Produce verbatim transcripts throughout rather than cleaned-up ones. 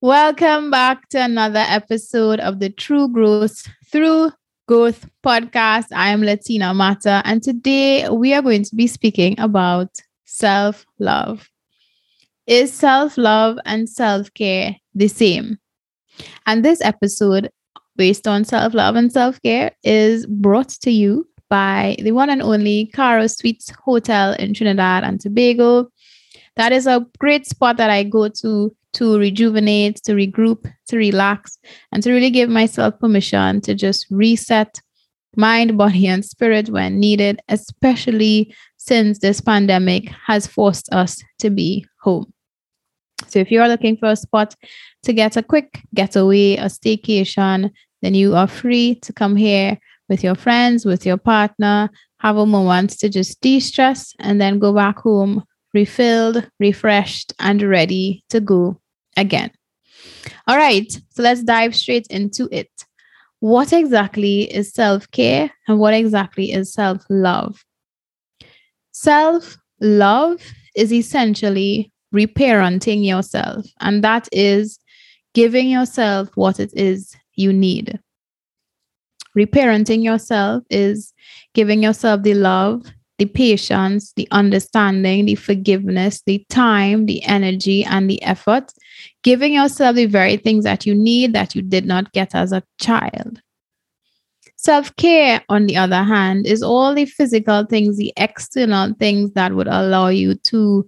Welcome back to another episode of the True Growth Through Growth Podcast. I am Latina Mata, and today we are going to be speaking about self-love. Is self-love and self-care the same? And this episode, based on self-love and self-care, is brought to you by the one and only Caro Suites Hotel in Trinidad and Tobago. That is a great spot that I go to to rejuvenate, to regroup, to relax, and to really give myself permission to just reset mind, body, and spirit when needed, especially since this pandemic has forced us to be home. So if you're looking for a spot to get a quick getaway, a staycation, then you are free to come here with your friends, with your partner, have a moment to just de-stress, and then go back home refilled, refreshed, and ready to go again. All right, so let's dive straight into it. What exactly is self-care and what exactly is self-love? Self-love is essentially reparenting yourself, and that is giving yourself what it is you need. Reparenting yourself is giving yourself the love, the patience, the understanding, the forgiveness, the time, the energy, and the effort, giving yourself the very things that you need that you did not get as a child. Self-care, on the other hand, is all the physical things, the external things that would allow you to,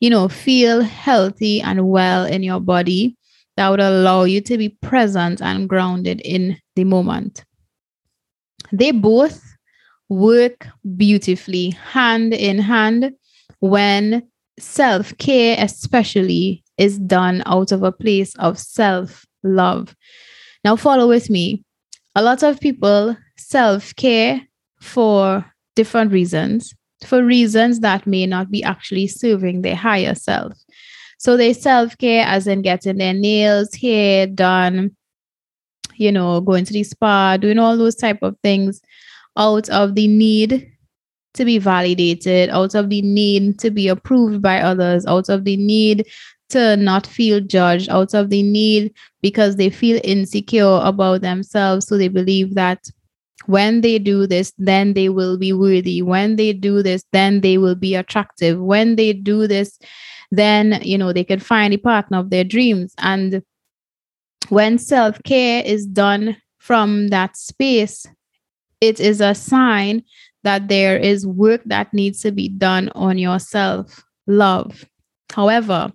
you know, feel healthy and well in your body, that would allow you to be present and grounded in the moment. They both work beautifully hand in hand when self-care especially is done out of a place of self-love. Now follow with me. A lot of people self-care for different reasons, for reasons that may not be actually serving their higher self. So they self-care as in getting their nails, hair done, you know, going to the spa, doing all those type of things, out of the need to be validated, out of the need to be approved by others, out of the need to not feel judged, out of the need because they feel insecure about themselves. So they believe that when they do this, then they will be worthy. When they do this, then they will be attractive. When they do this, then, you know, they can find a partner of their dreams. And when self-care is done from that space, it is a sign that there is work that needs to be done on your self-love. However,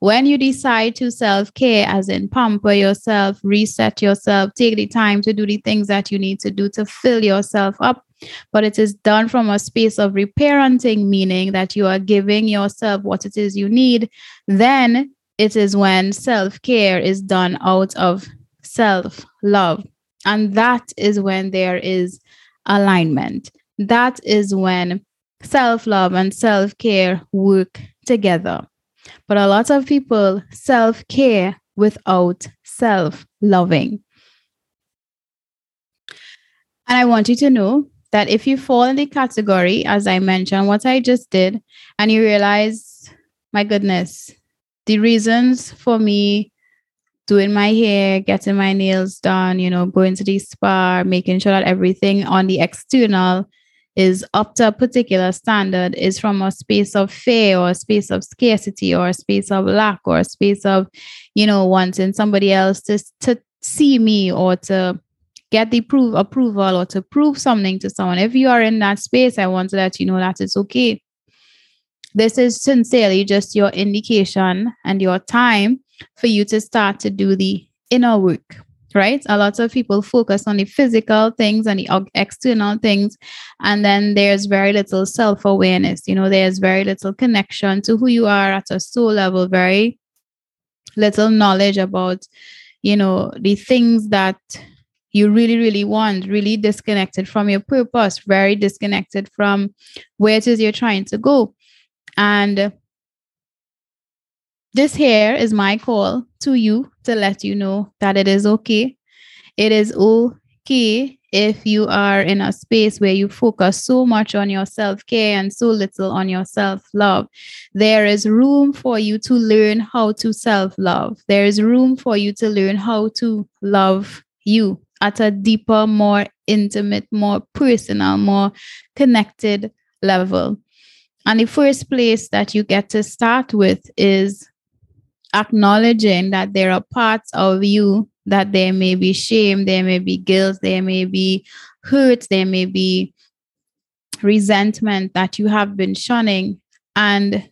when you decide to self-care, as in pamper yourself, reset yourself, take the time to do the things that you need to do to fill yourself up, but it is done from a space of reparenting, meaning that you are giving yourself what it is you need, then it is when self-care is done out of self-love. And that is when there is alignment. That is when self-love and self-care work together. But a lot of people self-care without self-loving. And I want you to know that if you fall in the category, as I mentioned, what I just did, and you realize, my goodness, the reasons for me doing my hair, getting my nails done, you know, going to the spa, making sure that everything on the external is up to a particular standard is from a space of fear or a space of scarcity or a space of lack or a space of, you know, wanting somebody else to, to see me or to get the proof, approval or to prove something to someone. If you are in that space, I want to let you know that it's okay. This is sincerely just your indication and your time for you to start to do the inner work, right? A lot of people focus on the physical things and the external things, and then there's very little self-awareness. You know, there's very little connection to who you are at a soul level, very little knowledge about, you know, the things that you really, really want, really disconnected from your purpose, very disconnected from where it is you're trying to go. And this here is my call to you to let you know that it is okay. It is okay if you are in a space where you focus so much on your self-care and so little on your self-love, there is room for you to learn how to self-love. There is room for you to learn how to love you at a deeper, more intimate, more personal, more connected level. And the first place that you get to start with is acknowledging that there are parts of you that there may be shame, there may be guilt, there may be hurt, there may be resentment that you have been shunning, and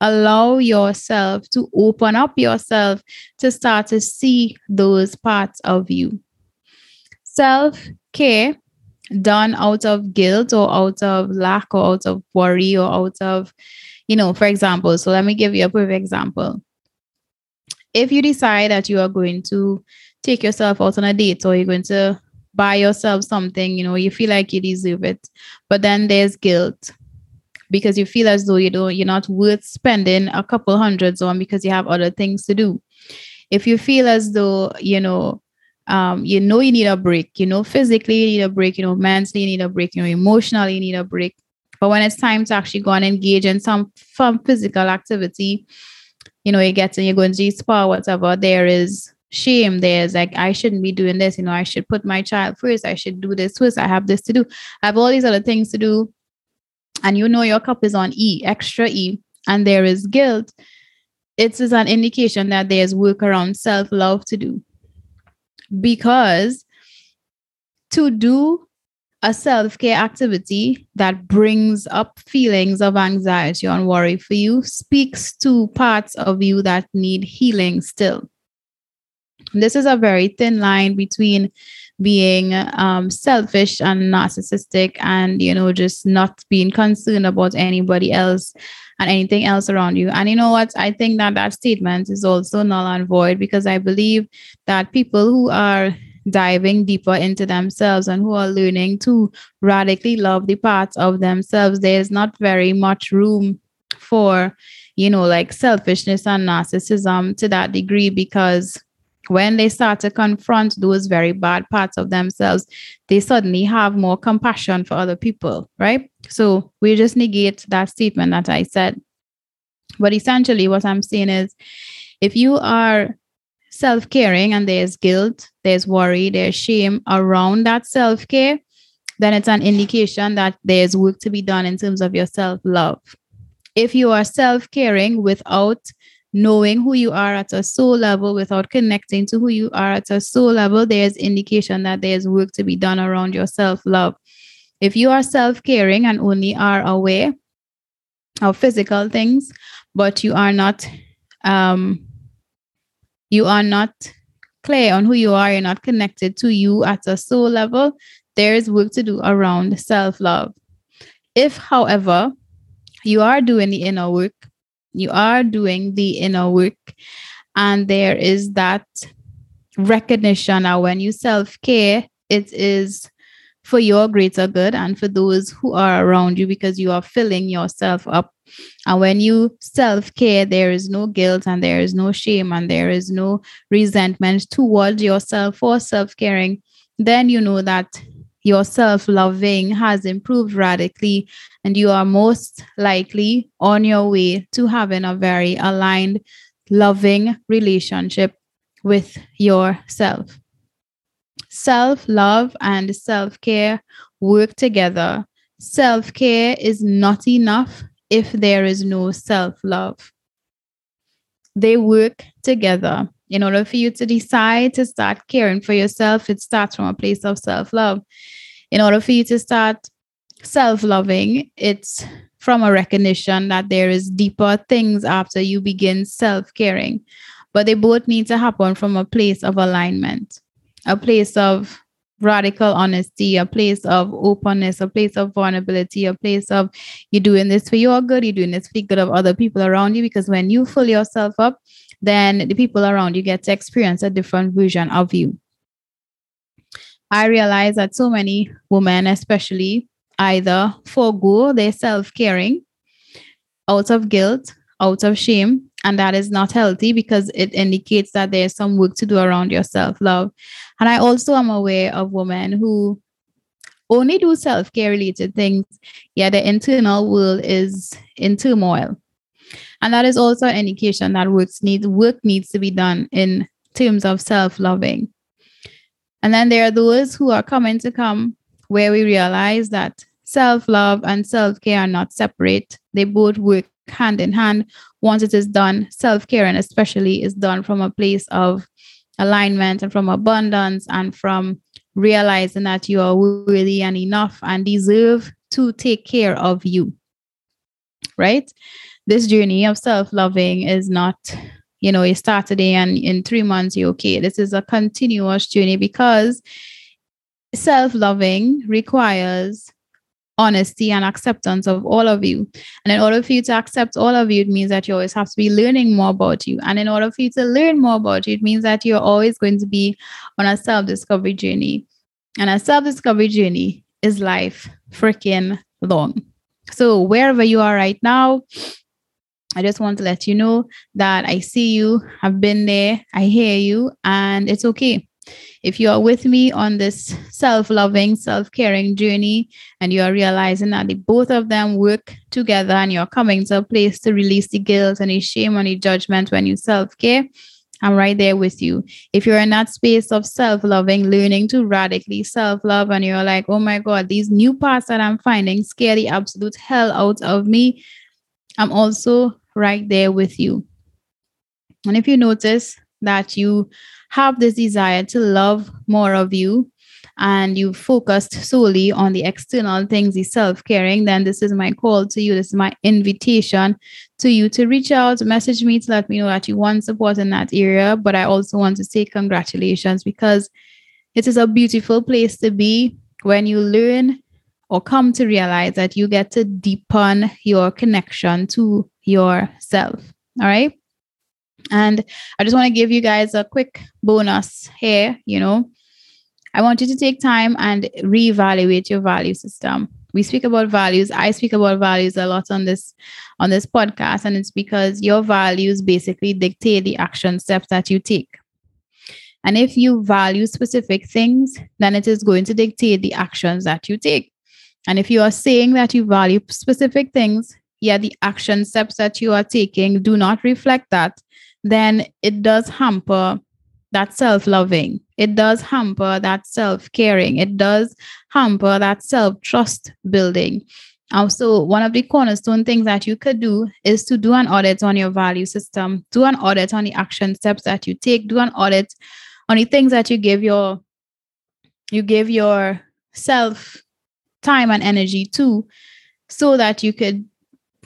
allow yourself to open up yourself to start to see those parts of you. Self-care done out of guilt or out of lack or out of worry or out of, you know, for example, so let me give you a perfect example. If you decide that you are going to take yourself out on a date or you're going to buy yourself something, you know, you feel like you deserve it, but then there's guilt because you feel as though you don't, you're not worth spending a couple hundreds on because you have other things to do. If you feel as though, you know, um, you know, you need a break, you know, physically you need a break, you know, mentally you need a break, you know, emotionally you need a break. But when it's time to actually go and engage in some fun physical activity, you know, you get and you're going to the spa, whatever, there is shame. There's like, I shouldn't be doing this. You know, I should put my child first. I should do this first. I have this to do. I have all these other things to do. And you know, your cup is on E, extra E, and there is guilt. It is an indication that there's work around self-love to do. Because to do a self-care activity that brings up feelings of anxiety and worry for you speaks to parts of you that need healing still. This is a very thin line between being um, selfish and narcissistic and, you know, just not being concerned about anybody else and anything else around you. And you know what? I think that that statement is also null and void because I believe that people who are diving deeper into themselves and who are learning to radically love the parts of themselves, there's not very much room for, you know, like selfishness and narcissism to that degree, because when they start to confront those very bad parts of themselves, they suddenly have more compassion for other people, right? So we just negate that statement that I said. But essentially what I'm saying is, if you are self-caring and there's guilt, there's worry, there's shame around that self-care, then it's an indication that there's work to be done in terms of your self-love. If you are self-caring without knowing who you are at a soul level, without connecting to who you are at a soul level, there's indication that there's work to be done around your self-love. If you are self-caring and only are aware of physical things, but you are not um you are not clear on who you are, you're not connected to you at a soul level, there is work to do around self-love. If, however, you are doing the inner work, you are doing the inner work, and there is that recognition that when you self-care, it is for your greater good and for those who are around you, because you are filling yourself up. And when you self-care, there is no guilt and there is no shame and there is no resentment towards yourself for self-caring, then you know that your self-loving has improved radically and you are most likely on your way to having a very aligned, loving relationship with yourself. Self-love and self-care work together. Self-care is not enough if there is no self-love. They work together. In order for you to decide to start caring for yourself, it starts from a place of self-love. In order for you to start self-loving, it's from a recognition that there is deeper things after you begin self-caring. But they both need to happen from a place of alignment, a place of radical honesty, a place of openness, a place of vulnerability, a place of you're doing this for your good, you're doing this for the good of other people around you, because when you fill yourself up, then the people around you get to experience a different version of you. I realize that so many women, especially, either forego their self-caring out of guilt out of shame. And that is not healthy because it indicates that there's some work to do around your self-love. And I also am aware of women who only do self-care related things, yet the internal world is in turmoil. And that is also an indication that works need, work needs to be done in terms of self-loving. And then there are those who are coming to come where we realize that self-love and self-care are not separate. They both work hand in hand. Once it is done, self-care and especially is done from a place of alignment and from abundance and from realizing that you are worthy and enough and deserve to take care of you, right? This journey of self-loving is not, you know, you start today and in three months, you're okay. This is a continuous journey because self-loving requires honesty and acceptance of all of you. And in order for you to accept all of you, it means that you always have to be learning more about you. And in order for you to learn more about you, it means that you're always going to be on a self-discovery journey. And a self-discovery journey is life freaking long. So wherever you are right now, I just want to let you know that I see you, I've been there, I hear you, and it's okay. If you are with me on this self-loving, self-caring journey, and you are realizing that the both of them work together and you're coming to a place to release the guilt and the shame and the judgment when you self-care, I'm right there with you. If you're in that space of self-loving, learning to radically self-love, and you're like, oh my God, these new parts that I'm finding scare the absolute hell out of me, I'm also right there with you. And if you notice that you have this desire to love more of you and you focused solely on the external things, the self-caring, then this is my call to you. This is my invitation to you to reach out, message me to let me know that you want support in that area. But I also want to say congratulations because it is a beautiful place to be when you learn or come to realize that you get to deepen your connection to yourself. All right. And I just want to give you guys a quick bonus here. You know, I want you to take time and reevaluate your value system. We speak about values. I speak about values a lot on this, on this podcast. And it's because your values basically dictate the action steps that you take. And if you value specific things, then it is going to dictate the actions that you take. And if you are saying that you value specific things, yet the action steps that you are taking do not reflect that, then it does hamper that self-loving. It does hamper that self-caring. It does hamper that self-trust building. Also, one of the cornerstone things that you could do is to do an audit on your value system, do an audit on the action steps that you take, do an audit on the things that you give your, you give your self time and energy to, so that you could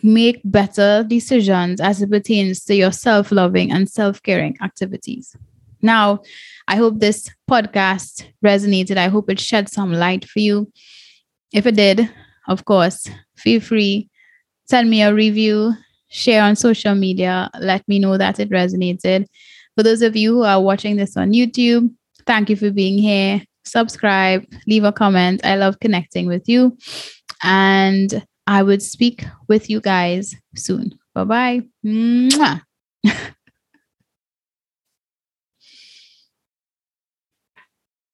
make better decisions as it pertains to your self-loving and self-caring activities. Now, I hope this podcast resonated. I hope it shed some light for you. If it did, of course, feel free, send me a review, share on social media, let me know that it resonated. For those of you who are watching this on YouTube, thank you for being here. Subscribe, leave a comment. I love connecting with you. And I would speak with you guys soon. Bye-bye. Mwah.